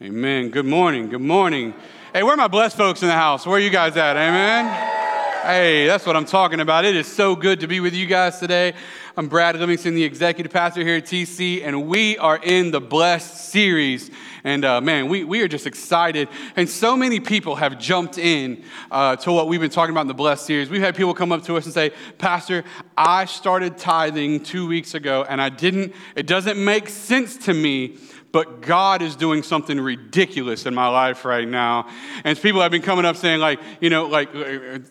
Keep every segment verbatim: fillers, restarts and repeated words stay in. Amen. Good morning. Good morning. Hey, where are my blessed folks in the house? Where are you guys at? Amen. Hey, that's what I'm talking about. It is so good to be with you guys today. I'm Brad Livingston, the executive pastor here at T C, and we are in the Blessed series. And uh, man, we, we are just excited. And so many people have jumped in uh, to what we've been talking about in the Blessed series. We've had people come up to us and say, Pastor, I started tithing two weeks ago, and I didn't, it doesn't make sense to me, but God is doing something ridiculous in my life right now. And people have been coming up saying, like, you know, like,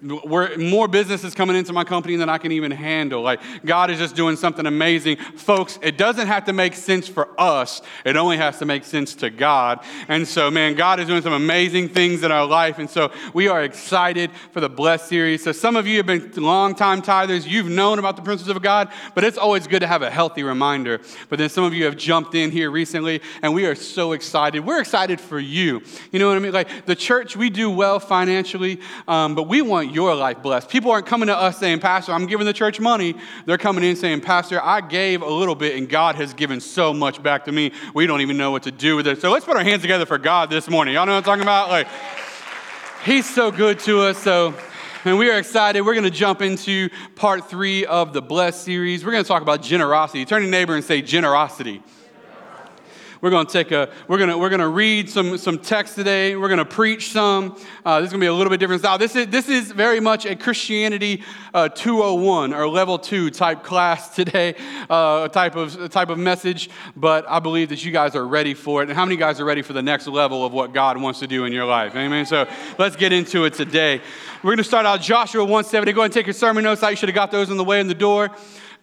we're, more business is coming into my company than I can even handle. Like, God is just doing something amazing. Folks, it doesn't have to make sense for us. It only has to make sense to God. And so, man, God is doing some amazing things in our life. And so we are excited for the Blessed series. So some of you have been longtime tithers. You've known about the principles of God, but it's always good to have a healthy reminder. But then some of you have jumped in here recently, and we are so excited. We're excited for you. You know what I mean? Like, the church, we do well financially, um, but we want your life blessed. People aren't coming to us saying, Pastor, I'm giving the church money. They're coming in saying, Pastor, I gave a little bit, and God has given so much back to me. We don't even know what to do with it. So let's put our hands together for God this morning. Y'all know what I'm talking about? Like, he's so good to us, so... And we are excited. We're going to jump into part three of the Blessed series. We're going to talk about generosity. Turn to your neighbor and say generosity. We're going to take a, we're going to, we're going to read some, some text today. We're going to preach some. Uh, this is going to be a little bit different style. This is, this is very much a Christianity uh, two oh one or level two type class today, uh, type of, type of message. But I believe that you guys are ready for it. And how many guys are ready for the next level of what God wants to do in your life? Amen. So let's get into it today. We're going to start out Joshua one seven. Go ahead and take your sermon notes out. You should have got those on the way in the door.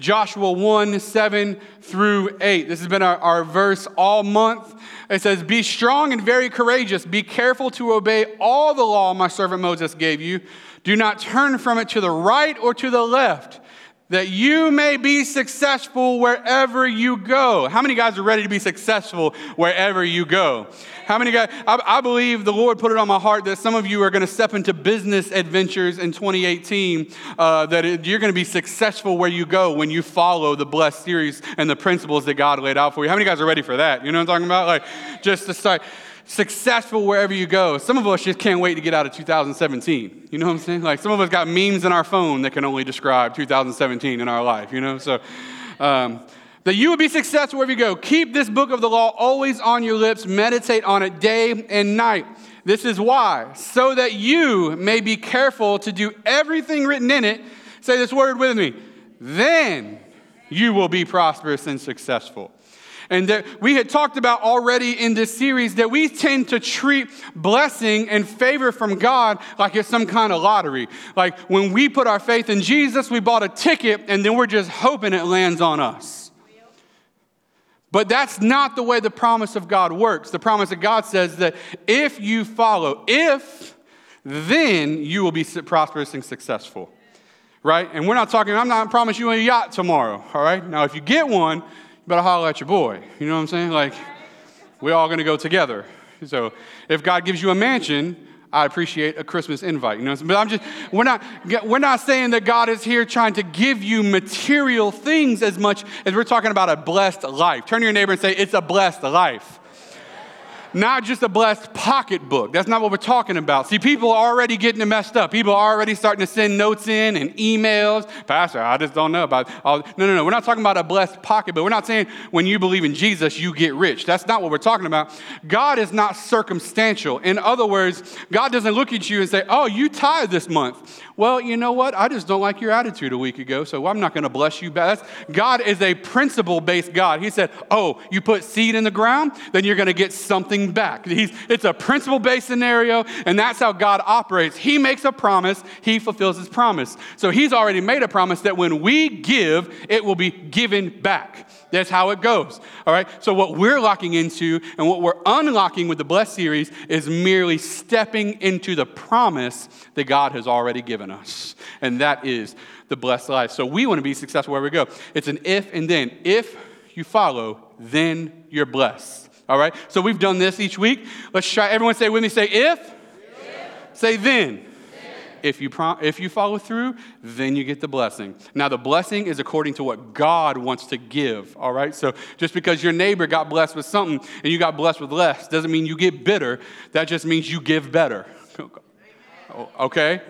Joshua one, seven through eight. This has been our, our verse all month. It says, be strong and very courageous. Be careful to obey all the law my servant Moses gave you. Do not turn from it to the right or to the left, that you may be successful wherever you go. How many guys are ready to be successful wherever you go? How many guys? I, I believe the Lord put it on my heart that some of you are going to step into business adventures in twenty eighteen, uh, that it, you're going to be successful where you go when you follow the Blessed series and the principles that God laid out for you. How many guys are ready for that? You know what I'm talking about? Like, just to start... successful wherever you go. Some of us just can't wait to get out of two thousand seventeen. You know what I'm saying? Like, some of us got memes in our phone that can only describe two thousand seventeen in our life, you know? So, um, that you would be successful wherever you go. Keep this book of the law always on your lips. Meditate on it day and night. This is why, so that you may be careful to do everything written in it. Say this word with me. Then you will be prosperous and successful. And that we had talked about already in this series that we tend to treat blessing and favor from God like it's some kind of lottery. Like, when we put our faith in Jesus, we bought a ticket, and then we're just hoping it lands on us. But that's not the way the promise of God works. The promise of God says that if you follow, if, then you will be prosperous and successful, right? And we're not talking, I'm not promise you a yacht tomorrow, all right? Now, if you get one, better holler at your boy. You know what I'm saying? Like, we're all going to go together. So if God gives you a mansion, I appreciate a Christmas invite. You know what I'm saying? But I'm just, we're not, we're not saying that God is here trying to give you material things as much as we're talking about a blessed life. Turn to your neighbor and say, it's a blessed life. Not just a blessed pocketbook. That's not what we're talking about. See, people are already getting it messed up. People are already starting to send notes in and emails. Pastor, I just don't know about it. No, no, no. We're not talking about a blessed pocketbook. We're not saying when you believe in Jesus, you get rich. That's not what we're talking about. God is not circumstantial. In other words, God doesn't look at you and say, oh, you tithe this month. Well, you know what? I just don't like your attitude a week ago, so I'm not going to bless you back. That's, God is a principle-based God. He said, oh, you put seed in the ground, then you're going to get something back. He's, it's a principle-based scenario, and that's how God operates. He makes a promise. He fulfills his promise. So he's already made a promise that when we give, it will be given back. That's how it goes. All right? So what we're locking into and what we're unlocking with the Blessed series is merely stepping into the promise that God has already given us, and that is the blessed life. So we want to be successful wherever we go. It's an if and then. If you follow, then you're blessed. All right, so we've done this each week. Let's try, everyone say with me, say if. If. Say then. Then. If you prom- if you follow through, then you get the blessing. Now, the blessing is according to what God wants to give, all right? So just because your neighbor got blessed with something and you got blessed with less doesn't mean you get bitter. That just means you give better. Oh, okay?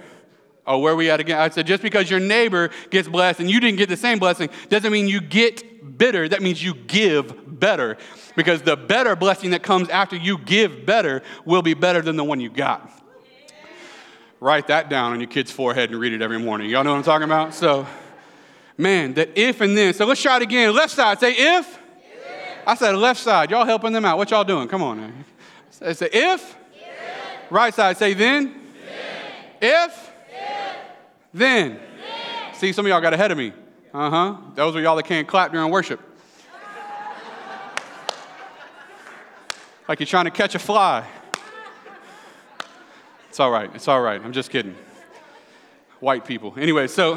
Oh, where are we at again? I said, just because your neighbor gets blessed and you didn't get the same blessing doesn't mean you get bitter. That means you give better, because the better blessing that comes after you give better will be better than the one you got. Yeah. Write that down on your kid's forehead and read it every morning. Y'all know what I'm talking about? So, man, that if and then. So let's try it again. Left side, say if. If. I said left side. Y'all helping them out. What y'all doing? Come on now. I say if. If. Right side, say then. Then. If. Then, see, some of y'all got ahead of me. Uh-huh. Those are y'all that can't clap during worship. Like you're trying to catch a fly. It's all right. It's all right. I'm just kidding. White people. Anyway, so,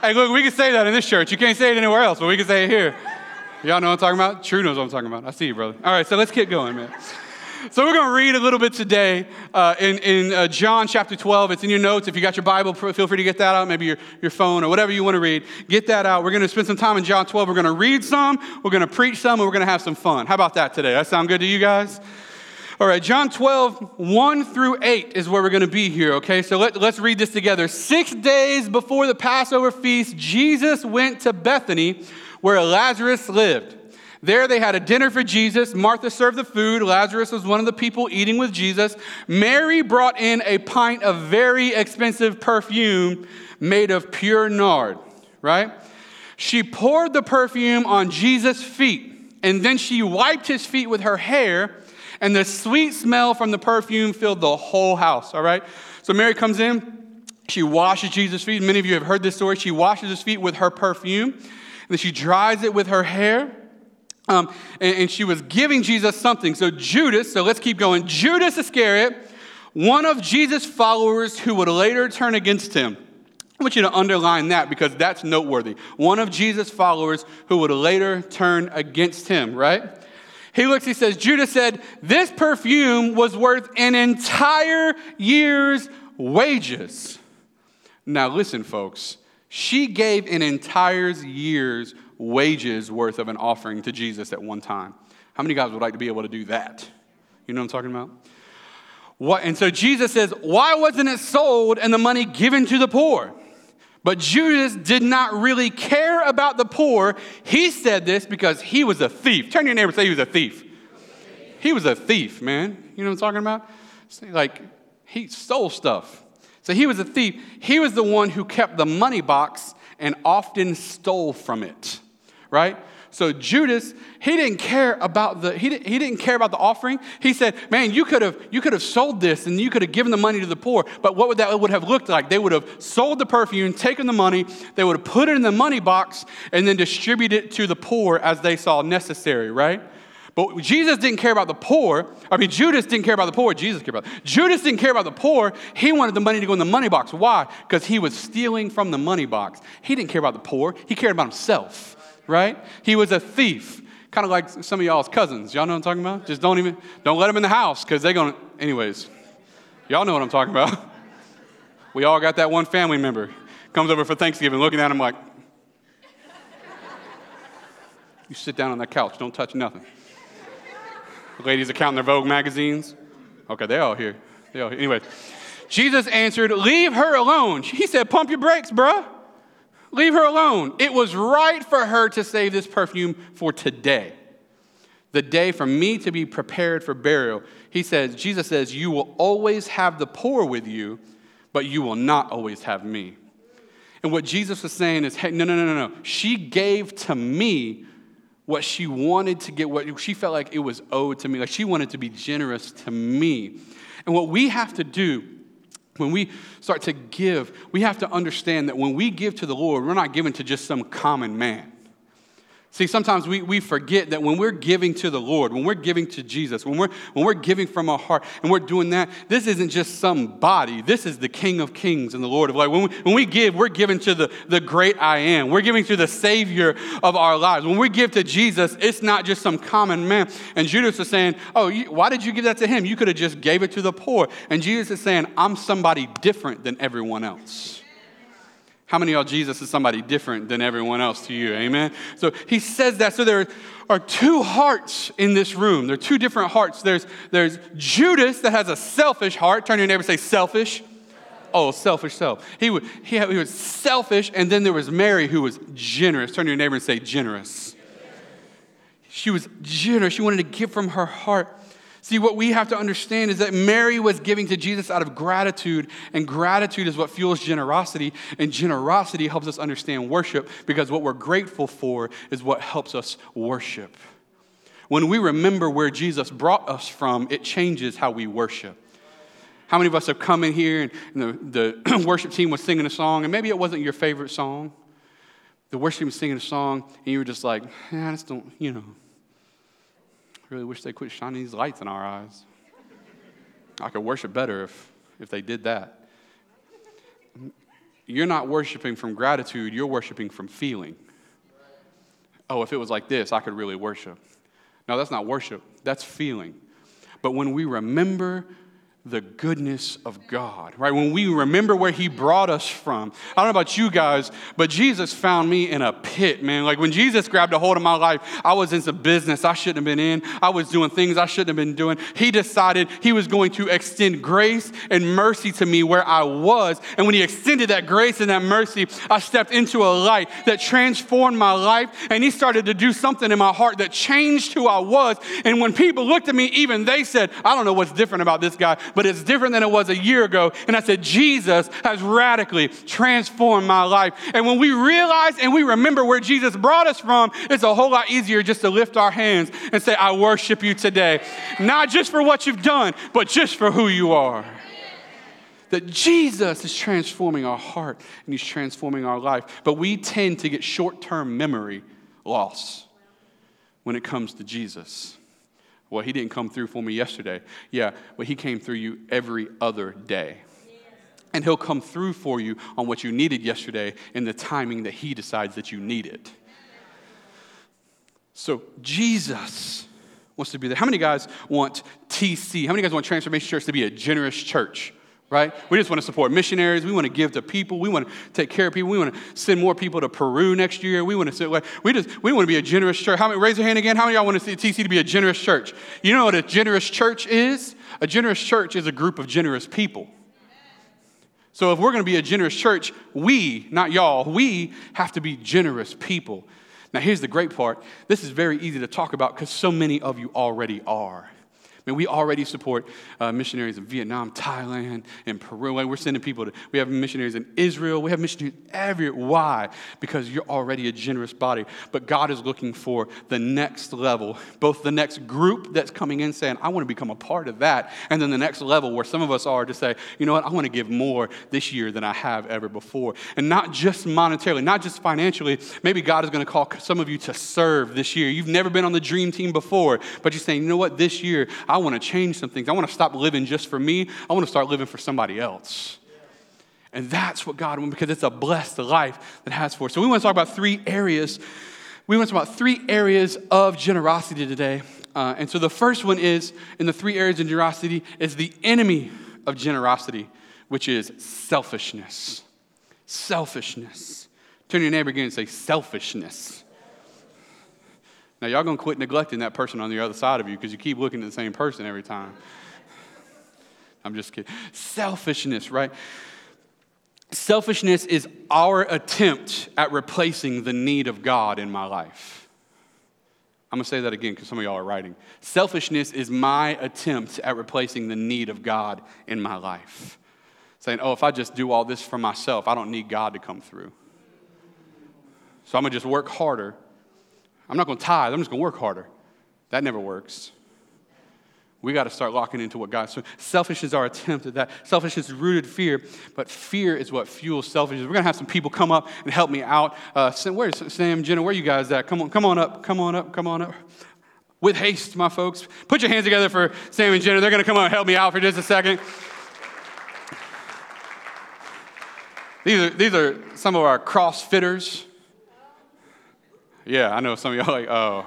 hey, look, we can say that in this church. You can't say it anywhere else, but we can say it here. Y'all know what I'm talking about? True knows what I'm talking about. I see you, brother. All right, so let's keep going, man. So we're going to read a little bit today uh, in, in uh, John chapter twelve. It's in your notes. If you got your Bible, feel free to get that out. Maybe your, your phone or whatever you want to read. Get that out. We're going to spend some time in John twelve. We're going to read some. We're going to preach some. And we're going to have some fun. How about that today? That sound good to you guys? All right, John twelve, one through eight is where we're going to be here, okay? So let, let's read this together. Six days before the Passover feast, Jesus went to Bethany where Lazarus lived. There they had a dinner for Jesus. Martha served the food. Lazarus was one of the people eating with Jesus. Mary brought in a pint of very expensive perfume made of pure nard, right? She poured the perfume on Jesus' feet, and then she wiped his feet with her hair, and the sweet smell from the perfume filled the whole house, all right? So Mary comes in. She washes Jesus' feet. Many of you have heard this story. She washes his feet with her perfume, and then she dries it with her hair. Um, and, and she was giving Jesus something. So Judas, so let's keep going. Judas Iscariot, one of Jesus' followers who would later turn against him. I want you to underline that because that's noteworthy. One of Jesus' followers who would later turn against him, right? He looks, he says, Judas said, this perfume was worth an entire year's wages. Now listen, folks. She gave an entire year's wages worth of an offering to Jesus at one time. How many guys would like to be able to do that? You know what I'm talking about? What? And so Jesus says, why wasn't it sold and the money given to the poor? But Judas did not really care about the poor. He said this because he was a thief. Turn to your neighbor and say he was a thief. He was a thief, man. You know what I'm talking about? Like, he stole stuff. So he was a thief. He was the one who kept the money box and often stole from it. Right? So Judas, he didn't care about the he didn't, he didn't care about the offering. He said, "Man, you could have you could have sold this and you could have given the money to the poor." But what would that would have looked like? They would have sold the perfume, taken the money, they would have put it in the money box and then distributed it to the poor as they saw necessary, right? But Jesus didn't care about the poor. I mean, Judas didn't care about the poor. Jesus cared about it. Judas didn't care about the poor. He wanted the money to go in the money box. Why? Because he was stealing from the money box. He didn't care about the poor. He cared about himself, right? He was a thief, kind of like some of y'all's cousins. Y'all know what I'm talking about? Just don't even, don't let them in the house because they're going to, anyways. Y'all know what I'm talking about. We all got that one family member. Comes over for Thanksgiving looking at him like, you sit down on that couch. Don't touch nothing. Ladies are counting their Vogue magazines. Okay, they're all here. They're all here. Anyway, Jesus answered, leave her alone. He said, pump your brakes, bruh. Leave her alone. It was right for her to save this perfume for today, the day for me to be prepared for burial. He says, Jesus says, you will always have the poor with you, but you will not always have me. And what Jesus was saying is, hey, no, no, no, no, no. She gave to me what she wanted to get, what she felt like it was owed to me. Like she wanted to be generous to me. And what we have to do when we start to give, we have to understand that when we give to the Lord, we're not giving to just some common man. See, sometimes we, we forget that when we're giving to the Lord, when we're giving to Jesus, when we're when we're giving from our heart and we're doing that, this isn't just some body. This is the King of Kings and the Lord of life. When we, when we give, we're giving to the, the great I am. We're giving to the Savior of our lives. When we give to Jesus, it's not just some common man. And Judas is saying, oh, you, why did you give that to him? You could have just gave it to the poor. And Jesus is saying, I'm somebody different than everyone else. How many of y'all, Jesus is somebody different than everyone else to you? Amen. So he says that. So there are two hearts in this room. There are two different hearts. There's there's Judas that has a selfish heart. Turn to your neighbor and say, selfish. Oh, selfish self. He, would, he, had, he was selfish. And then there was Mary who was generous. Turn to your neighbor and say, generous. She was generous. She wanted to give from her heart. See, what we have to understand is that Mary was giving to Jesus out of gratitude, and gratitude is what fuels generosity, and generosity helps us understand worship, because what we're grateful for is what helps us worship. When we remember where Jesus brought us from, it changes how we worship. How many of us have come in here and the, the worship team was singing a song, and maybe it wasn't your favorite song. The worship team was singing a song, and you were just like, eh, I just don't, you know. I really wish they quit shining these lights in our eyes. I could worship better if, if they did that. You're not worshiping from gratitude. You're worshiping from feeling. Oh, if it was like this, I could really worship. No, that's not worship. That's feeling. But when we remember the goodness of God, right? When we remember where he brought us from. I don't know about you guys, but Jesus found me in a pit, man. Like when Jesus grabbed a hold of my life, I was in some business I shouldn't have been in. I was doing things I shouldn't have been doing. He decided he was going to extend grace and mercy to me where I was. And when he extended that grace and that mercy, I stepped into a light that transformed my life. And he started to do something in my heart that changed who I was. And when people looked at me, even they said, I don't know what's different about this guy, but it's different than it was a year ago. And I said, Jesus has radically transformed my life. And when we realize and we remember where Jesus brought us from, it's a whole lot easier just to lift our hands and say, I worship you today. Not just for what you've done, but just for who you are. That Jesus is transforming our heart and he's transforming our life. But we tend to get short-term memory loss when it comes to Jesus. Well, he didn't come through for me yesterday. Yeah, but he came through you every other day. And he'll come through for you on what you needed yesterday in the timing that he decides that you need it. So Jesus wants to be there. How many guys want T C? How many guys want Transformation Church to be a generous church? Right? We just want to support missionaries. We want to give to people. We want to take care of people. We want to send more people to Peru next year. We want to sit, we just we want to be a generous church. How many, raise your hand again. How many of y'all want to see T C to be a generous church? You know what a generous church is? A generous church is a group of generous people. So if we're going to be a generous church, we, not y'all, we have to be generous people. Now here's the great part. This is very easy to talk about because so many of you already are. I mean, we already support uh, missionaries in Vietnam, Thailand, and Peru. Like, we're sending people to, we have missionaries in Israel. We have missionaries everywhere. Why? Because you're already a generous body. But God is looking for the next level, both the next group that's coming in saying, I want to become a part of that, and then the next level where some of us are to say, you know what, I want to give more this year than I have ever before. And not just monetarily, not just financially. Maybe God is going to call some of you to serve this year. You've never been on the dream team before, but you're saying, you know what, this year, I I want to change some things. I want to stop living just for me. I want to start living for somebody else. And that's what God wants, because it's a blessed life that has for us. So we want to talk about three areas. We want to talk about three areas of generosity today. Uh, and so the first one is, in the three areas of generosity, is the enemy of generosity, which is selfishness. Selfishness. Turn to your neighbor again and say, selfishness. Now, y'all going to quit neglecting that person on the other side of you because you keep looking at the same person every time. I'm just kidding. Selfishness, right? Selfishness is our attempt at replacing the need of God in my life. I'm going to say that again because some of y'all are writing. Selfishness is my attempt at replacing the need of God in my life. Saying, oh, if I just do all this for myself, I don't need God to come through. So I'm going to just work harder. I'm not going to tithe. I'm just going to work harder. That never works. We got to start locking into what God's doing. Selfishness is our attempt at that. Selfishness is rooted in fear, but fear is what fuels selfishness. We're going to have some people come up and help me out. Uh, where's Sam, Jenna, where are you guys at? Come on, come on up, come on up, come on up. With haste, my folks. Put your hands together for Sam and Jenna. They're going to come up and help me out for just a second. These are, these are some of our CrossFitters. Yeah, I know some of y'all are like, oh.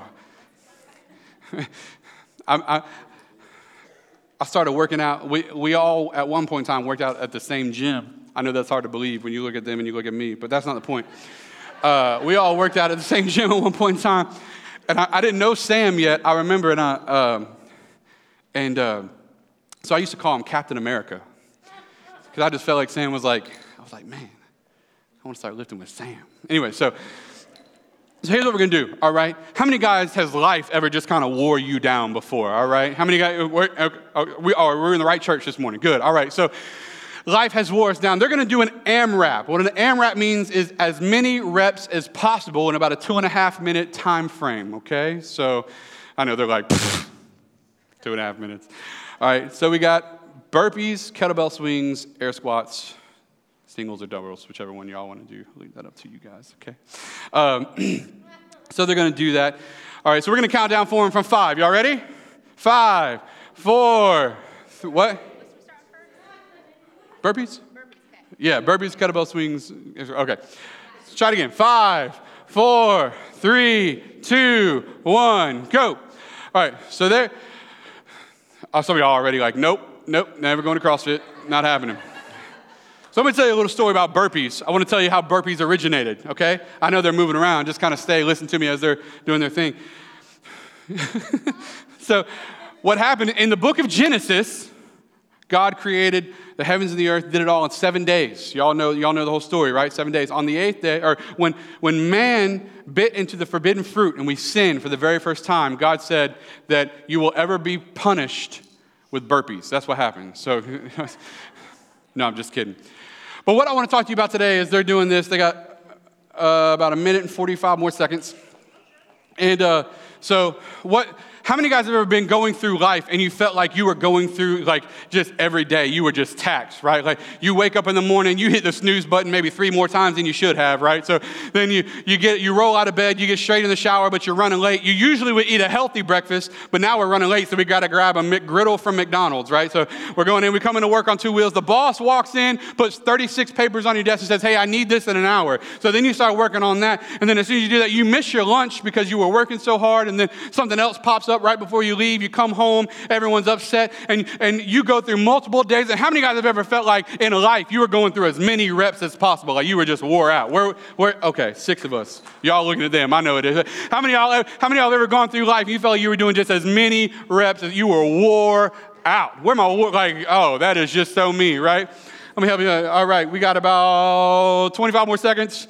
I, I, I started working out. We we all, at one point in time, worked out at the same gym. I know that's hard to believe when you look at them and you look at me, but that's not the point. Uh, we all worked out at the same gym at one point in time. And I, I didn't know Sam yet, I remember, and I um, and uh, so I used to call him Captain America because I just felt like Sam was like, I was like, man, I want to start lifting with Sam. Anyway, so, so here's what we're going to do, all right? How many guys has life ever just kind of wore you down before, all right? How many guys, we're, we are, we're in the right church this morning, good, all right, so life has wore us down. They're going to do an AMRAP. What an AMRAP means is as many reps as possible in about a two and a half minute time frame, okay? So I know they're like, two and a half minutes. All right, so we got burpees, kettlebell swings, air squats, singles or doubles, whichever one y'all want to do. I'll leave that up to you guys, okay? Um, so they're going to do that. All right, so we're going to count down for them from five. Y'all ready? Five, four, th- what? Burpees? Yeah, burpees, kettlebell swings. Okay. Let's try it again. Five, four, three, two, one, go. All right, so there. Oh, some of y'all already like, nope, nope, never going to CrossFit. Not happening. So I'm going to tell you a little story about burpees. I want to tell you how burpees originated, okay? I know they're moving around. Just kind of stay, listen to me as they're doing their thing. So what happened in the book of Genesis, God created the heavens and the earth, did it all in seven days. Y'all know, y'all know the whole story, right? Seven days. On the eighth day, or when, when man bit into the forbidden fruit and we sinned for the very first time, God said that you will ever be punished with burpees. That's what happened. So, no, I'm just kidding. But what I want to talk to you about today is they're doing this. They got uh, about a minute and forty-five more seconds. And uh, so what... How many guys have ever been going through life and you felt like you were going through like just every day, you were just taxed, right? Like you wake up in the morning, you hit the snooze button maybe three more times than you should have, right? So then you you get you roll out of bed, you get straight in the shower, but you're running late. You usually would eat a healthy breakfast, but now we're running late, so we got to grab a McGriddle from McDonald's, right? So we're going in, we come into work on two wheels. The boss walks in, puts thirty-six papers on your desk and says, hey, I need this in an hour. So then you start working on that. And then as soon as you do that, you miss your lunch because you were working so hard and then something else pops up. Up right before you leave, you come home, everyone's upset, and, and you go through multiple days. And how many guys have ever felt like in life you were going through as many reps as possible, like you were just wore out? Where, where? Okay, six of us. Y'all looking at them. I know it is. How many y'all? How many y'all have ever gone through life and you felt like you were doing just as many reps as you were wore out? Where my like? Oh, that is just so me, right? Let me help you. All right, we got about twenty-five more seconds.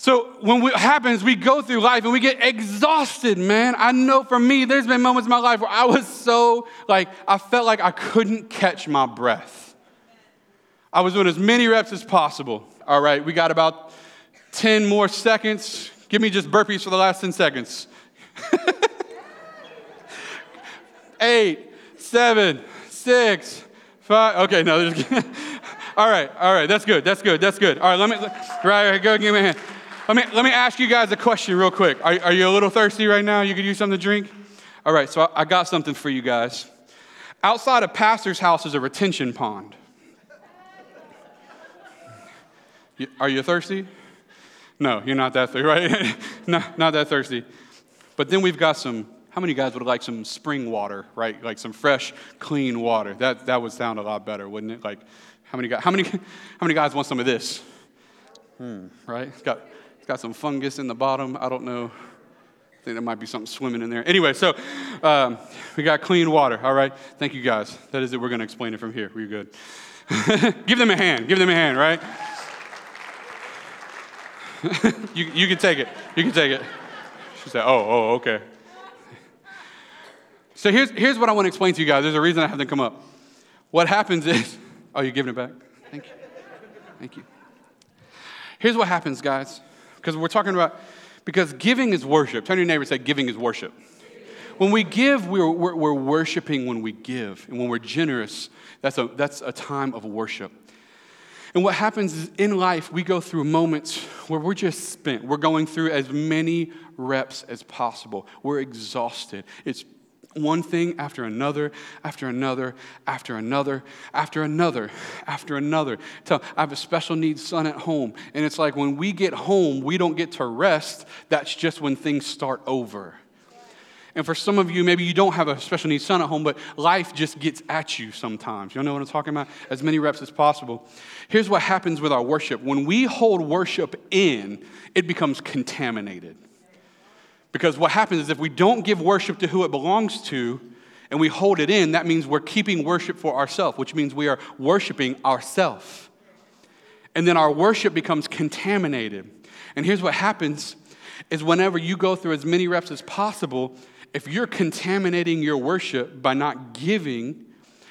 So when it happens, we go through life and we get exhausted, man. I know for me, there's been moments in my life where I was so, like, I felt like I couldn't catch my breath. I was doing as many reps as possible. All right, we got about ten more seconds. Give me just burpees for the last ten seconds. Eight, seven, six, five. Okay, no, there's... All right, all right, that's good, that's good, that's good. All right, let me, right, right go give me a hand. Let me let me ask you guys a question real quick. Are, are you a little thirsty right now? You could use something to drink? All right, so I, I got something for you guys. Outside a pastor's house is a retention pond. You, are you thirsty? No, you're not that thirsty, right? No, not that thirsty. But then we've got some, how many guys would like some spring water, right? Like some fresh, clean water. That that would sound a lot better, wouldn't it? Like, how many guys, how many, how many guys want some of this? Hmm, right? It's got... Got some fungus in the bottom. I don't know. I think there might be something swimming in there. Anyway, so um, we got clean water. All right. Thank you, guys. That is it. We're going to explain it from here. We're good. Give them a hand. Give them a hand, right? you you can take it. You can take it. She said, oh, oh, okay. So here's, here's what I want to explain to you guys. There's a reason I have them come up. What happens is, oh, you're giving it back? Thank you. Thank you. Here's what happens, guys. Because we're talking about, because giving is worship. Turn to your neighbor and say, giving is worship. When we give, we're, we're, we're worshiping when we give. And when we're generous, that's a, that's a time of worship. And what happens is in life, we go through moments where we're just spent. We're going through as many reps as possible. We're exhausted. It's one thing after another, after another, after another, after another, after another. So I have a special needs son at home. And it's like when we get home, we don't get to rest. That's just when things start over. And for some of you, maybe you don't have a special needs son at home, but life just gets at you sometimes. You know what I'm talking about? As many reps as possible. Here's what happens with our worship. When we hold worship in, it becomes contaminated. Because what happens is if we don't give worship to who it belongs to and we hold it in, that means we're keeping worship for ourselves, which means we are worshiping ourselves. And then our worship becomes contaminated. And here's what happens is whenever you go through as many reps as possible, if you're contaminating your worship by not giving,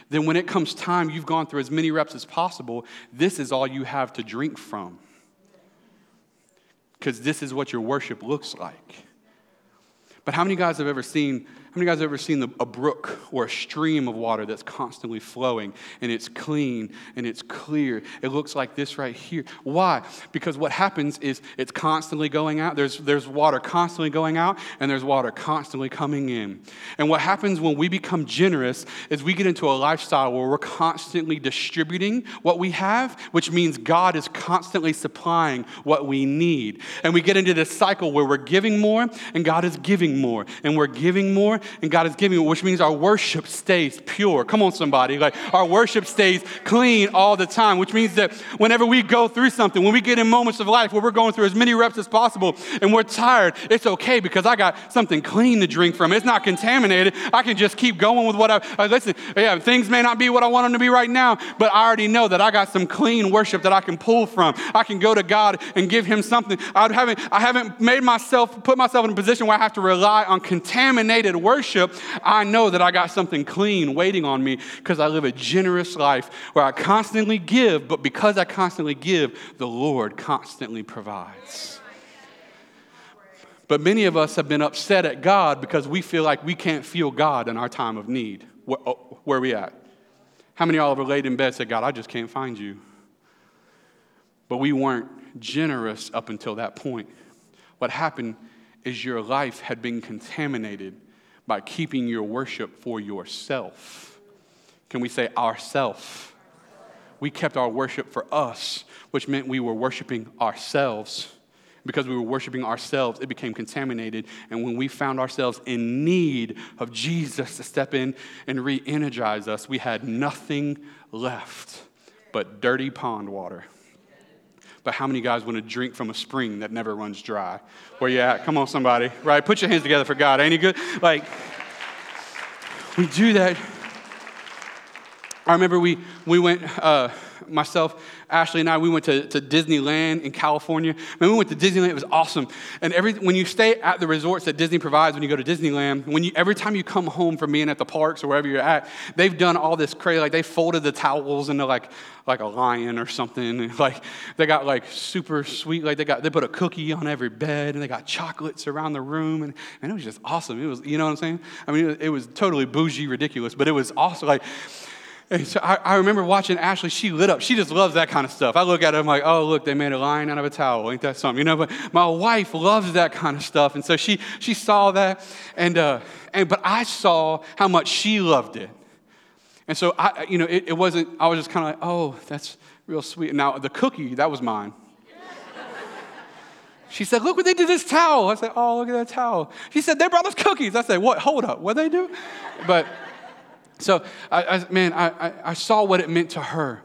then when it comes time, you've gone through as many reps as possible, this is all you have to drink from. Because this is what your worship looks like. But how many guys have ever seen, how many guys have ever seen the, a brook or a stream of water that's constantly flowing and it's clean and it's clear? It looks like this right here. Why? Because what happens is it's constantly going out. There's, there's water constantly going out and there's water constantly coming in. And what happens when we become generous is we get into a lifestyle where we're constantly distributing what we have, which means God is constantly supplying what we need. And we get into this cycle where we're giving more and God is giving more. more and we're giving more and God is giving, which means our worship stays pure. Come on, somebody. Like our worship stays clean all the time, which means that whenever we go through something, when we get in moments of life where we're going through as many reps as possible and we're tired, it's okay because I got something clean to drink from. It's not contaminated. I can just keep going with what I, I listen, yeah, things may not be what I want them to be right now, but I already know that I got some clean worship that I can pull from. I can go to God and give him something. I haven't, I haven't made myself, put myself in a position where I have to rely on contaminated worship. I know that I got something clean waiting on me because I live a generous life where I constantly give, but because I constantly give, the Lord constantly provides. But many of us have been upset at God because we feel like we can't feel God in our time of need. Where, oh, where are we at? How many of y'all ever laid in bed and said, God, I just can't find you? But we weren't generous up until that point. What happened is your life had been contaminated by keeping your worship for yourself. Can we say ourself? We kept our worship for us, which meant we were worshiping ourselves. Because we were worshiping ourselves, it became contaminated. And when we found ourselves in need of Jesus to step in and re-energize us, we had nothing left but dirty pond water. But how many guys want to drink from a spring that never runs dry? Where you at? Come on, somebody. Right? Put your hands together for God. Ain't he good? Like, we do that. I remember we we went, uh, myself, Ashley, and I, we went to, to Disneyland in California. Man, we went to Disneyland. It was awesome. And every when you stay at the resorts that Disney provides when you go to Disneyland, when you every time you come home from being at the parks or wherever you're at, they've done all this crazy. Like, they folded the towels into, like, like a lion or something. And like, they got, like, super sweet. Like, they got they put a cookie on every bed, and they got chocolates around the room. And, and it was just awesome. It was, you know what I'm saying? I mean, it was, it was totally bougie, ridiculous, but it was awesome. Like, And so I, I remember watching Ashley, she lit up. She just loves that kind of stuff. I look at her, I'm like, oh, look, they made a lion out of a towel. Ain't that something? You know, but my wife loves that kind of stuff. And so she she saw that, and uh, and but I saw how much she loved it. And so, I, you know, it, it wasn't, I was just kind of like, oh, that's real sweet. Now, the cookie, that was mine. She said, look what they did this towel. I said, oh, look at that towel. She said, they brought us cookies. I said, what? Hold up. What'd they do? But... So, I, I, man, I, I saw what it meant to her.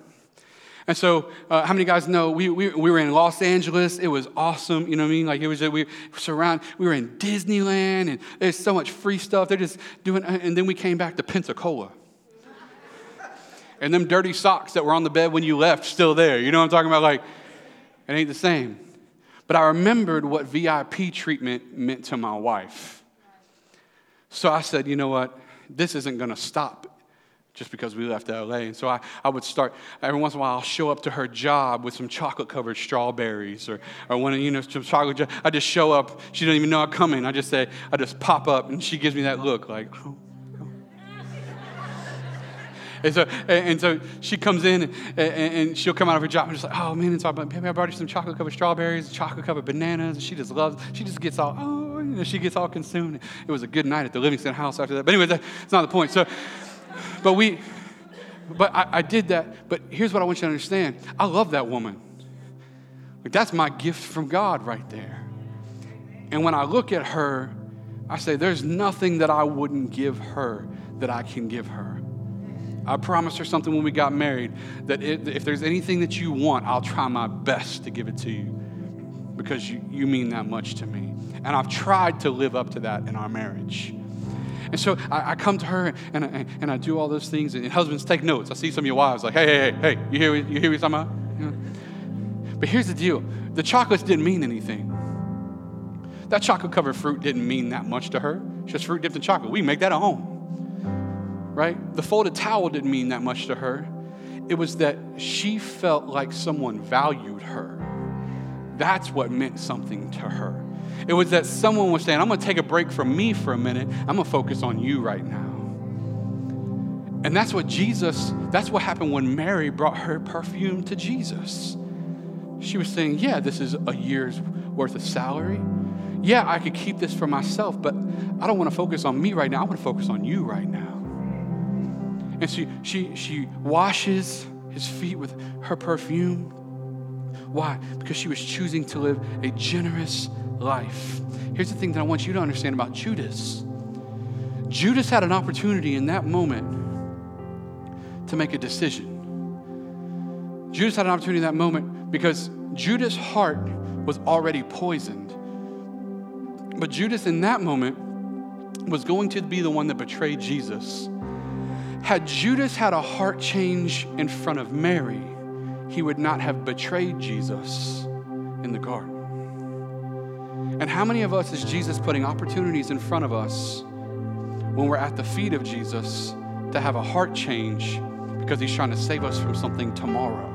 And so, uh, how many guys know, we, we we were in Los Angeles. It was awesome, you know what I mean? Like, it was, we were surrounded, we were in Disneyland, and there's so much free stuff. They're just doing, and then we came back to Pensacola. And them dirty socks that were on the bed when you left, still there. You know what I'm talking about? Like, it ain't the same. But I remembered what V I P treatment meant to my wife. So I said, you know what? This isn't going to stop just because we left L A. And so I, I would start, every once in a while, I'll show up to her job with some chocolate-covered strawberries or, or one of, you know, some chocolate. I just show up. She doesn't even know I'm coming. I just say, I just pop up, and she gives me that look like, oh. And so, and so she comes in, and, and she'll come out of her job and just like, oh, man. And so I'm like, baby, I brought you some chocolate-covered strawberries, chocolate-covered bananas. And she just loves, she just gets all, oh, you know, she gets all consumed. It was a good night at the Livingston house after that. But anyway, that's not the point. So, but we, but I, I did that. But here's what I want you to understand. I love that woman. Like, that's my gift from God right there. And when I look at her, I say, there's nothing that I wouldn't give her that I can give her. I promised her something when we got married, that it, if there's anything that you want, I'll try my best to give it to you because you, you mean that much to me. And I've tried to live up to that in our marriage. And so I, I come to her, and I, and I do all those things. And husbands, take notes. I see some of your wives like, hey, hey, hey, hey, you hear, you hear what you're talking about? You know? But here's the deal. The chocolates didn't mean anything. That chocolate-covered fruit didn't mean that much to her. It's just fruit dipped in chocolate. We make that at home. Right? The folded towel didn't mean that much to her. It was that she felt like someone valued her. That's what meant something to her. It was that someone was saying, I'm going to take a break from me for a minute. I'm going to focus on you right now. And that's what Jesus, that's what happened when Mary brought her perfume to Jesus. She was saying, yeah, this is a year's worth of salary. Yeah, I could keep this for myself, but I don't want to focus on me right now. I want to focus on you right now. And she, she she washes his feet with her perfume. Why? Because she was choosing to live a generous life. Here's the thing that I want you to understand about Judas. Judas had an opportunity in that moment to make a decision. Judas had an opportunity in that moment because Judas' heart was already poisoned. But Judas in that moment was going to be the one that betrayed Jesus. Had Judas had a heart change in front of Mary, he would not have betrayed Jesus in the garden. And how many of us is Jesus putting opportunities in front of us when we're at the feet of Jesus to have a heart change because he's trying to save us from something tomorrow?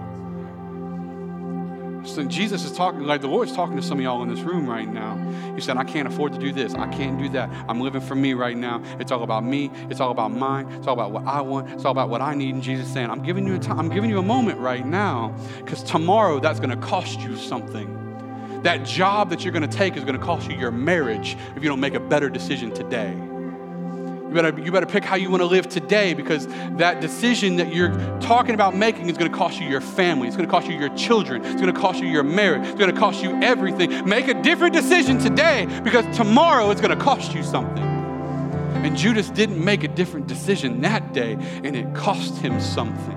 So Jesus is talking, like the Lord's talking to some of y'all in this room right now. He said, I can't afford to do this. I can't do that. I'm living for me right now. It's all about me. It's all about mine. It's all about what I want. It's all about what I need. And Jesus is saying, I'm giving you a time. I'm giving you a moment right now because tomorrow that's going to cost you something. That job that you're going to take is going to cost you your marriage if you don't make a better decision today. You better, you better pick how you want to live today because that decision that you're talking about making is going to cost you your family. It's going to cost you your children. It's going to cost you your marriage. It's going to cost you everything. Make a different decision today because tomorrow it's going to cost you something. And Judas didn't make a different decision that day, and it cost him something.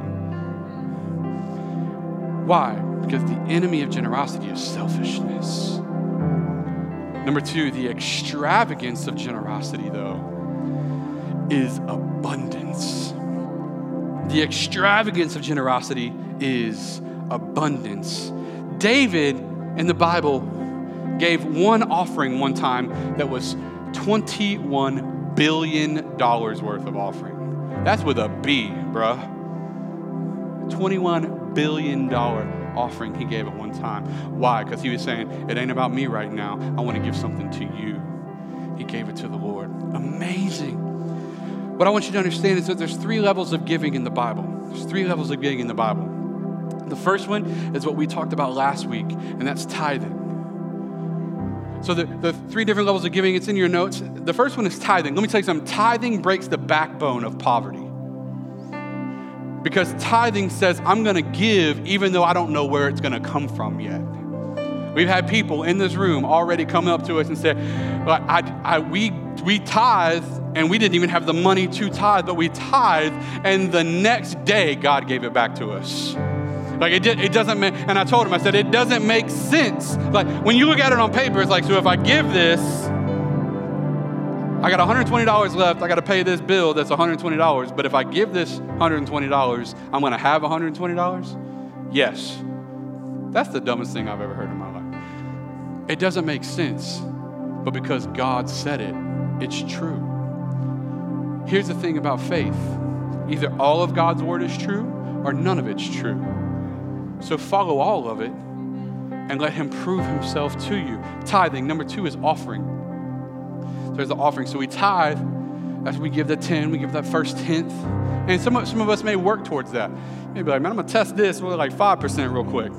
Why? Because the enemy of generosity is selfishness. Number two, the extravagance of generosity, though, is abundance. The extravagance of generosity is abundance. David in the Bible gave one offering one time that was twenty-one billion dollars worth of offering. That's with a B, bruh. twenty-one billion dollars offering he gave at one time. Why? Because he was saying, it ain't about me right now. I want to give something to you. He gave it to the Lord. Amazing. What I want you to understand is that there's three levels of giving in the Bible. There's three levels of giving in the Bible. The first one is what we talked about last week, and that's tithing. So the, the three different levels of giving, it's in your notes. The first one is tithing. Let me tell you something. Tithing breaks the backbone of poverty. Because tithing says, I'm going to give even though I don't know where it's going to come from yet. We've had people in this room already come up to us and say, well, I, I, we, we tithe, and we didn't even have the money to tithe, but we tithe, and the next day, God gave it back to us. Like, it, did, it doesn't make, and I told him, I said, it doesn't make sense. Like, when you look at it on paper, it's like, so if I give this, I got one hundred twenty dollars left, I got to pay this bill that's one hundred twenty dollars, but if I give this one hundred twenty dollars, I'm going to have one hundred twenty dollars? Yes. That's the dumbest thing I've ever heard in my life. It doesn't make sense, but because God said it, it's true. Here's the thing about faith. Either all of God's word is true or none of it's true. So follow all of it and let him prove himself to you. Tithing, number two, is offering. So there's the offering. So we tithe. That's we give the ten, we give that first tenth. And some of, some of us may work towards that. Maybe like, man, I'm gonna test this with like five percent real quick.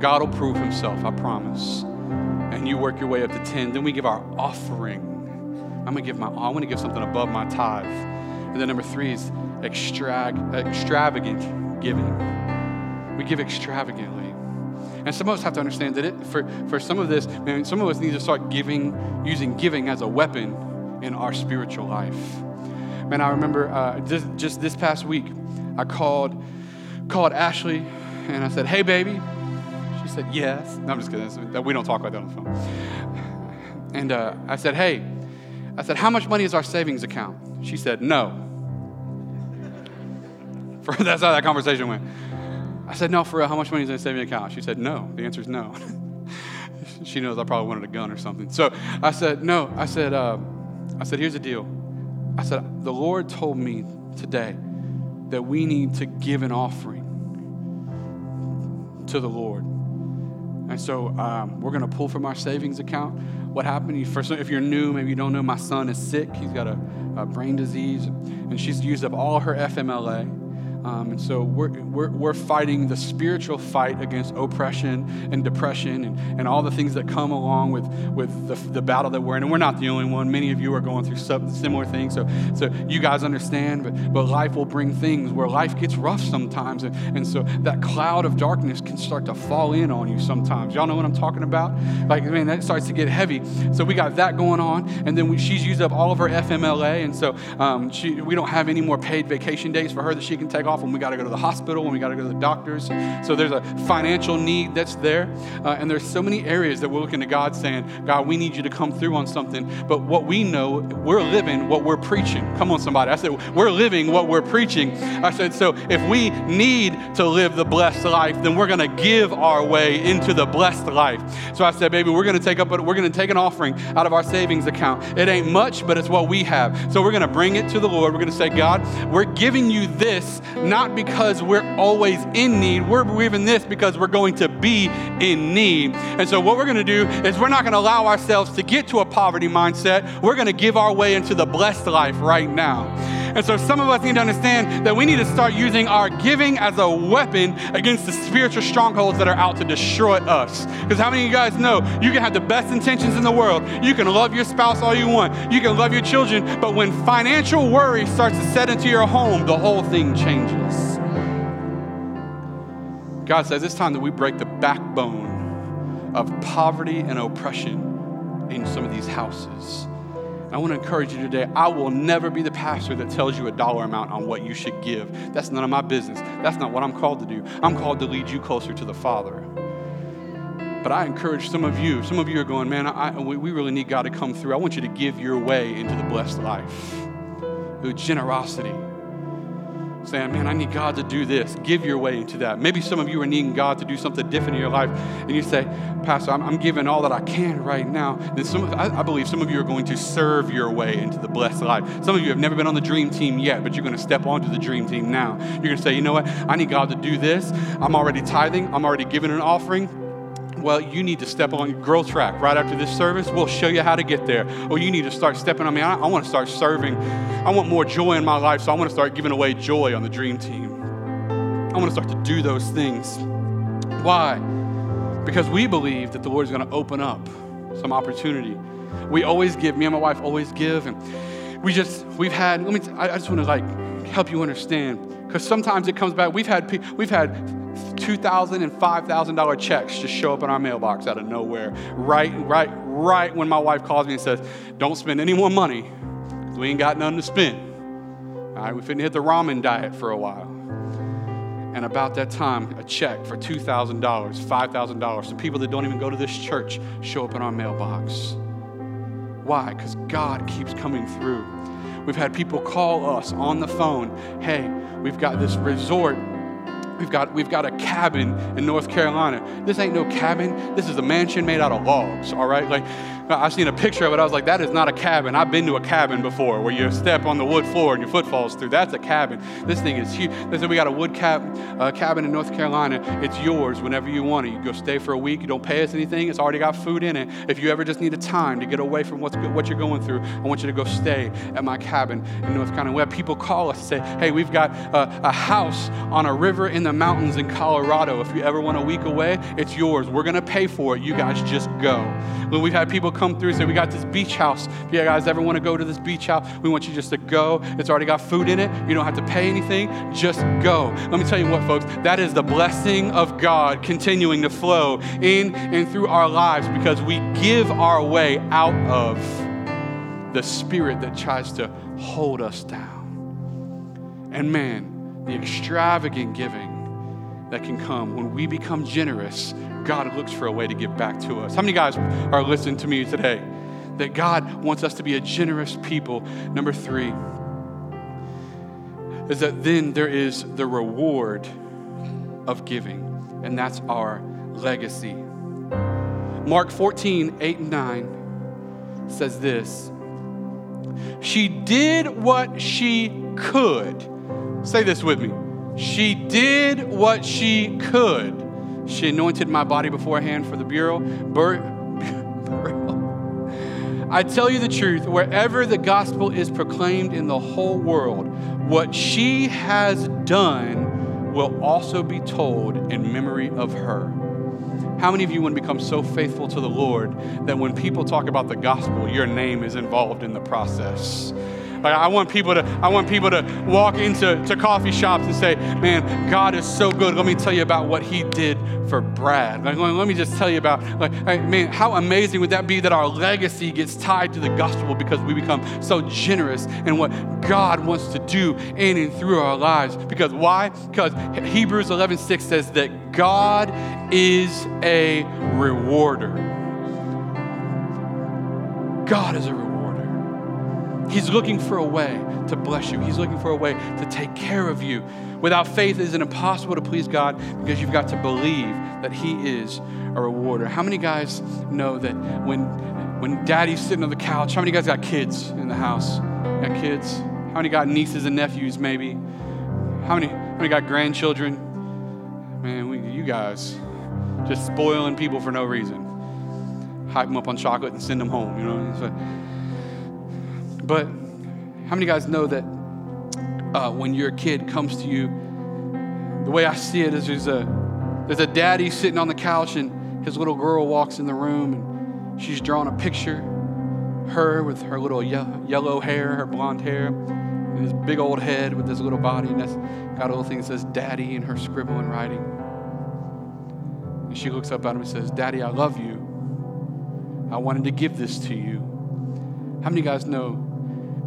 God will prove himself, I promise. And you work your way up to ten. Then we give our offering. I'm gonna give my, I wanna give something above my tithe. And then number three is extra, extravagant giving. We give extravagantly. And some of us have to understand that it, for, for some of this, man, some of us need to start giving, using giving as a weapon in our spiritual life. Man, I remember uh, just, just this past week, I called, called Ashley and I said, hey, baby. She said, yes. No, I'm just kidding. We don't talk like that on the phone. And uh, I said, hey, I said, how much money is our savings account? She said, no. For, that's how that conversation went. I said, no, for real, how much money is in a savings account? She said, no. The answer is no. She knows I probably wanted a gun or something. So I said, no. I said, uh, I said, here's the deal. I said, the Lord told me today that we need to give an offering to the Lord. And so um, we're going to pull from our savings account. What happened? First, if you're new, maybe you don't know, my son is sick. He's got a, a brain disease, and she's used up all her F M L A. Um, and so we're, we're we're fighting the spiritual fight against oppression and depression and, and all the things that come along with, with the, the battle that we're in. And we're not the only one. Many of you are going through some, similar things. So so you guys understand, but, but life will bring things where life gets rough sometimes. And, and so that cloud of darkness can start to fall in on you sometimes. Y'all know what I'm talking about? Like, man, that starts to get heavy. So we got that going on. And then we, she's used up all of her F M L A. And so um, she, we don't have any more paid vacation days for her that she can take off when we got to go to the hospital, when we got to go to the doctors. So there's a financial need that's there. Uh, and there's so many areas that we're looking to God saying, God, we need you to come through on something. But what we know, we're living what we're preaching. Come on, somebody. I said, we're living what we're preaching. I said, so if we need to live the blessed life, then we're going to give our way into the blessed life. So I said, baby, we're going to take up, we're going to take an offering out of our savings account. It ain't much, but it's what we have. So we're going to bring it to the Lord. We're going to say, God, we're giving you this not because we're always in need. We're giving this because we're going to be in need. And so what we're going to do is we're not going to allow ourselves to get to a poverty mindset. We're going to give our way into the blessed life right now. And so some of us need to understand that we need to start using our giving as a weapon against the spiritual strongholds that are out to destroy us. Because how many of you guys know you can have the best intentions in the world. You can love your spouse all you want. You can love your children. But when financial worry starts to set into your home, the whole thing changes. God says it's time that we break the backbone of poverty and oppression in some of these houses. I want to encourage you today. I will never be the pastor that tells you a dollar amount on what you should give. That's none of my business. That's not what I'm called to do. I'm called to lead you closer to the Father. But I encourage some of you. Some of you are going, man, I, we really need God to come through. I want you to give your way into the blessed life through generosity. Saying, man, I need God to do this. Give your way into that. Maybe some of you are needing God to do something different in your life. And you say, Pastor, I'm, I'm giving all that I can right now. Then some, I, I believe some of you are going to serve your way into the blessed life. Some of you have never been on the dream team yet, but you're going to step onto the dream team now. You're going to say, you know what? I need God to do this. I'm already tithing. I'm already giving an offering. Well, you need to step on your growth track right after this service. We'll show you how to get there. Or you need to start stepping on me. I, I want to start serving. I want more joy in my life, so I want to start giving away joy on the dream team. I want to start to do those things. Why? Because we believe that the Lord is going to open up some opportunity. We always give. Me and my wife always give. And we just, we've had, let me, t- I just want to like help you understand. Because sometimes it comes back. We've had, we've had, two thousand dollars and five thousand dollars checks just show up in our mailbox out of nowhere. Right, right, right when my wife calls me and says, don't spend any more money. We ain't got nothing to spend. All right, we finna hit the ramen diet for a while. And about that time, a check for two thousand dollars, five thousand dollars. Some people that don't even go to this church show up in our mailbox. Why? Because God keeps coming through. We've had people call us on the phone. Hey, we've got this resort We've got we've got a cabin in North Carolina. This ain't no cabin. This is a mansion made out of logs, all right? Like, I've seen a picture of it. I was like, that is not a cabin. I've been to a cabin before where you step on the wood floor and your foot falls through. That's a cabin. This thing is huge. They said, we got a wood cap, uh, cabin in North Carolina. It's yours whenever you want it. You go stay for a week. You don't pay us anything. It's already got food in it. If you ever just need a time to get away from what's good, what you're going through, I want you to go stay at my cabin in North Carolina. We have people call us and say, hey, we've got a, a house on a river in the mountains in Colorado. If you ever want a week away, it's yours. We're going to pay for it. You guys just go. When we've had people come through and say, we got this beach house. If you guys ever want to go to this beach house, we want you just to go. It's already got food in it. You don't have to pay anything. Just go. Let me tell you what, folks, that is the blessing of God continuing to flow in and through our lives because we give our way out of the spirit that tries to hold us down. And man, the extravagant giving that can come when we become generous, God looks for a way to give back to us. How many guys are listening to me today? That God wants us to be a generous people. Number three is that then there is the reward of giving, and that's our legacy. Mark fourteen, eight and nine says this. She did what she could. Say this with me. She did what she could. She anointed my body beforehand for the burial. I tell you the truth, wherever the gospel is proclaimed in the whole world, what she has done will also be told in memory of her. How many of you want to become so faithful to the Lord that when people talk about the gospel, your name is involved in the process? Like, I want people to I want people to walk into to coffee shops and say, man, God is so good. Let me tell you about what he did for Brad. Like, let me just tell you about, like, man, how amazing would that be that our legacy gets tied to the gospel because we become so generous in what God wants to do in and through our lives. Because why? Because Hebrews eleven six says that God is a rewarder. God is a rewarder. He's looking for a way to bless you. He's looking for a way to take care of you. Without faith, it is impossible to please God because you've got to believe that he is a rewarder. How many guys know that when, when daddy's sitting on the couch, how many guys got kids in the house? Got kids? How many got nieces and nephews maybe? How many, how many got grandchildren? Man, we, you guys just spoiling people for no reason. Hype them up on chocolate and send them home, you know what I mean? So, but how many guys know that uh, when your kid comes to you, the way I see it is there's a, there's a daddy sitting on the couch and his little girl walks in the room and she's drawing a picture, her with her little ye- yellow hair, her blonde hair, and this big old head with this little body, and that's got a little thing that says daddy in her scribble and writing. And she looks up at him and says, Daddy, I love you. I wanted to give this to you. How many guys know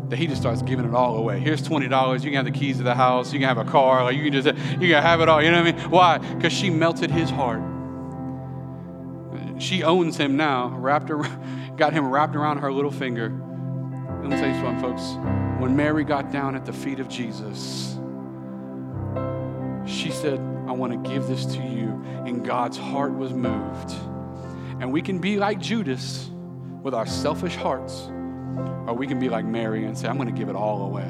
that he just starts giving it all away? Here's twenty dollars. You can have the keys to the house. You can have a car. Like you can just, you can have it all. You know what I mean? Why? Because she melted his heart. She owns him now, wrapped around, got him wrapped around her little finger. Let me tell you something, folks. When Mary got down at the feet of Jesus, she said, I want to give this to you. And God's heart was moved. And we can be like Judas with our selfish hearts. Or we can be like Mary and say, I'm going to give it all away.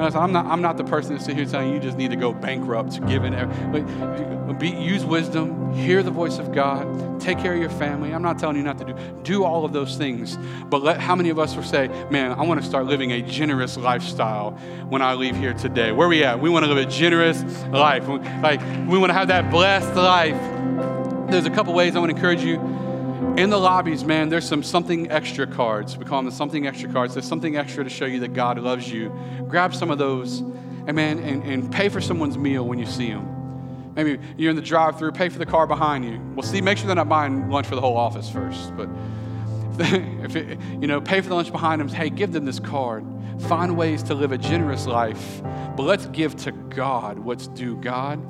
And so I'm not I'm not the person to sit here telling you, you just need to go bankrupt, to give in. But be, use wisdom, hear the voice of God, take care of your family. I'm not telling you not to do. Do all of those things. But let, how many of us will say, man, I want to start living a generous lifestyle when I leave here today. Where are we at? We want to live a generous life. Like, we want to have that blessed life. There's a couple ways I want to encourage you. In the lobbies, man, there's some something extra cards. We call them the something extra cards. There's something extra to show you that God loves you. Grab some of those, and man, and, and pay for someone's meal when you see them. Maybe you're in the drive-through, pay for the car behind you. Well, see, make sure they're not buying lunch for the whole office first. But if it, you know, pay for the lunch behind them. Hey, give them this card. Find ways to live a generous life. But let's give to God what's due God.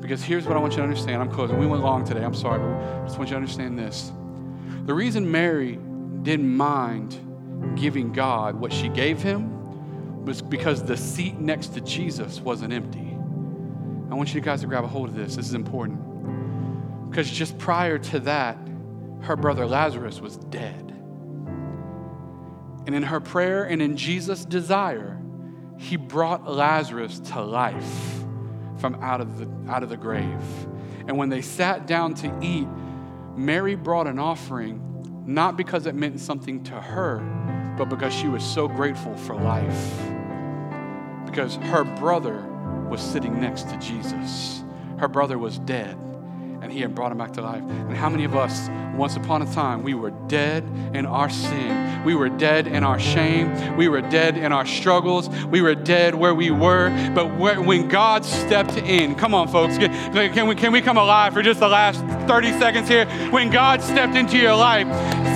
Because here's what I want you to understand. I'm closing. We went long today. I'm sorry, but I just want you to understand this. The reason Mary didn't mind giving God what she gave him was because the seat next to Jesus wasn't empty. I want you guys to grab a hold of this. This is important. Because just prior to that, her brother Lazarus was dead. And in her prayer and in Jesus' desire, he brought Lazarus to life from out of the, out of the grave. And when they sat down to eat, Mary brought an offering, not because it meant something to her, but because she was so grateful for life. Because her brother was sitting next to Jesus. Her brother was dead, and he had brought him back to life. And how many of us, once upon a time, we were dead in our sin. We were dead in our shame. We were dead in our struggles. We were dead where we were. But where, when God stepped in, come on, folks, get, can we, can we come alive for just the last thirty seconds here? When God stepped into your life,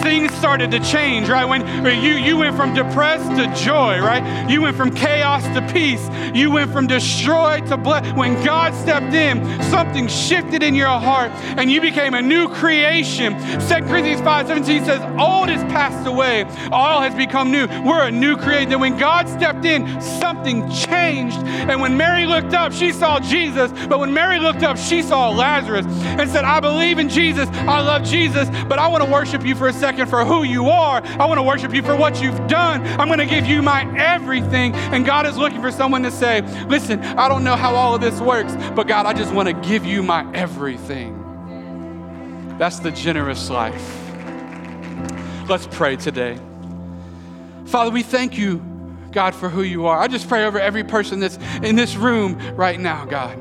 things started to change, right? When you, you went from depressed to joy, right? You went from chaos to peace. You went from destroyed to blessed. When God stepped in, something shifted in your heart and you became a new creation. Second Corinthians five seventeen says, old has passed away, all has become new. We're a new creation. When God stepped in, something changed. And when Mary looked up, she saw Jesus. But when Mary looked up, she saw Lazarus and said, I believe in Jesus. I love Jesus, but I want to worship you for a second for who you are. I want to worship you for what you've done. I'm going to give you my everything. And God is looking for someone to say, listen, I don't know how all of this works, but God, I just want to give you my everything. That's the generous life. Let's pray today. Father, we thank you, God, for who you are. I just pray over every person that's in this room right now, God.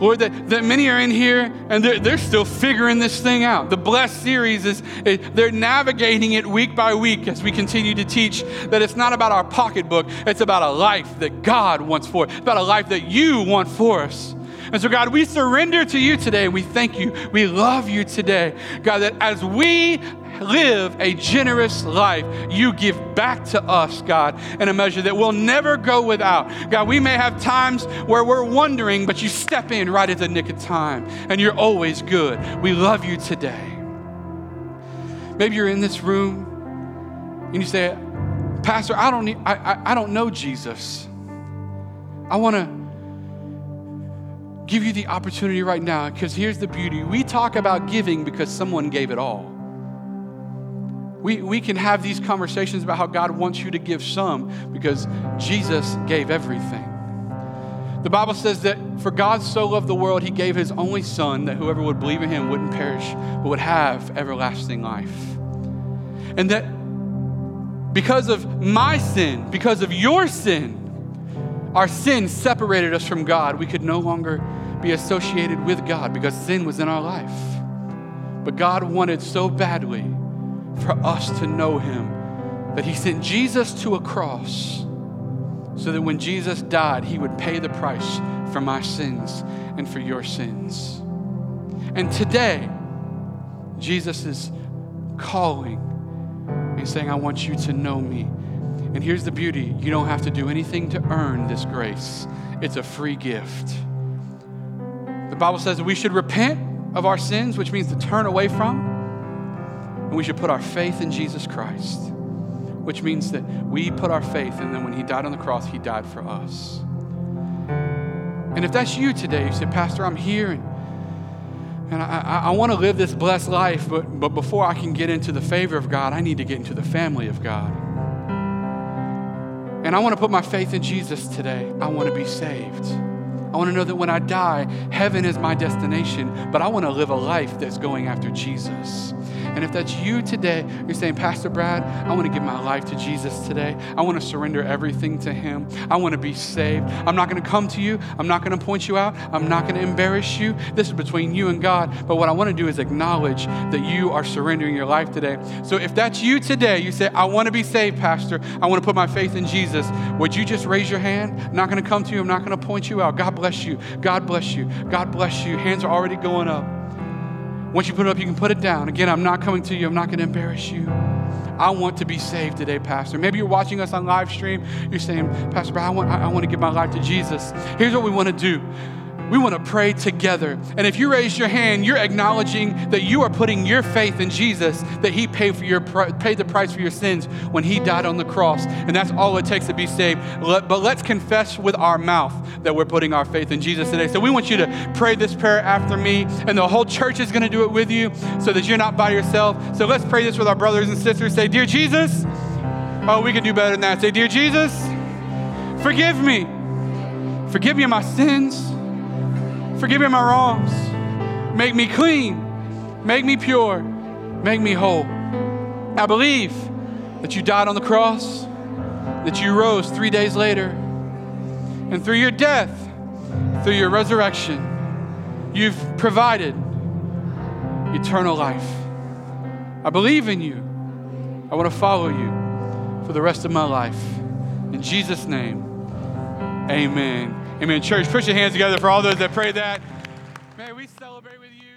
Lord, that, that many are in here and they're, they're still figuring this thing out. The Blessed series, is it, they're navigating it week by week as we continue to teach that it's not about our pocketbook. It's about a life that God wants for us, about a life that you want for us. And so, God, we surrender to you today. We thank you. We love you today. God, that as we live a generous life, you give back to us, God, in a measure that we'll never go without. God, we may have times where we're wondering, but you step in right at the nick of time, and you're always good. We love you today. Maybe you're in this room, and you say, Pastor, I don't need, I, I, I don't know Jesus. I want to give you the opportunity right now, because here's the beauty. We talk about giving because someone gave it all. We, we can have these conversations about how God wants you to give some because Jesus gave everything. The Bible says that for God so loved the world, he gave his only son that whoever would believe in him wouldn't perish, but would have everlasting life. And that because of my sin, because of your sin, our sin separated us from God. We could no longer be associated with God because sin was in our life. But God wanted so badly for us to know him that he sent Jesus to a cross so that when Jesus died, he would pay the price for my sins and for your sins. And today, Jesus is calling and saying, I want you to know me. And here's the beauty. You don't have to do anything to earn this grace. It's a free gift. The Bible says that we should repent of our sins, which means to turn away from. And we should put our faith in Jesus Christ, which means that we put our faith in him. When he died on the cross, he died for us. And if that's you today, you say, Pastor, I'm here and, and I, I want to live this blessed life, but, but before I can get into the favor of God, I need to get into the family of God. And I want to put my faith in Jesus today. I want to be saved. I want to know that when I die, heaven is my destination, but I want to live a life that's going after Jesus. And if that's you today, you're saying, Pastor Brad, I want to give my life to Jesus today. I want to surrender everything to him. I want to be saved. I'm not going to come to you. I'm not going to point you out. I'm not going to embarrass you. This is between you and God. But what I want to do is acknowledge that you are surrendering your life today. So if that's you today, you say, I want to be saved, Pastor. I want to put my faith in Jesus. Would you just raise your hand? I'm not going to come to you. I'm not going to point you out. God bless you. God bless you. God bless you. Hands are already going up. Once you put it up, you can put it down. Again, I'm not coming to you. I'm not going to embarrass you. I want to be saved today, Pastor. Maybe you're watching us on live stream. You're saying, Pastor Brad, I want, I want to give my life to Jesus. Here's what we want to do. We want to pray together. And if you raise your hand, you're acknowledging that you are putting your faith in Jesus, that he paid for your paid the price for your sins when he died on the cross. And that's all it takes to be saved. But let's confess with our mouth that we're putting our faith in Jesus today. So we want you to pray this prayer after me, and the whole church is going to do it with you so that you're not by yourself. So let's pray this with our brothers and sisters. Say, Dear Jesus. Oh, we can do better than that. Say, Dear Jesus, forgive me. Forgive me of my sins. Forgive me of my wrongs. Make me clean. Make me pure. Make me whole. I believe that you died on the cross, that you rose three days later. And through your death, through your resurrection, you've provided eternal life. I believe in you. I want to follow you for the rest of my life. In Jesus' name, amen. Amen. Church, put your hands together for all those that pray that. May we celebrate with you.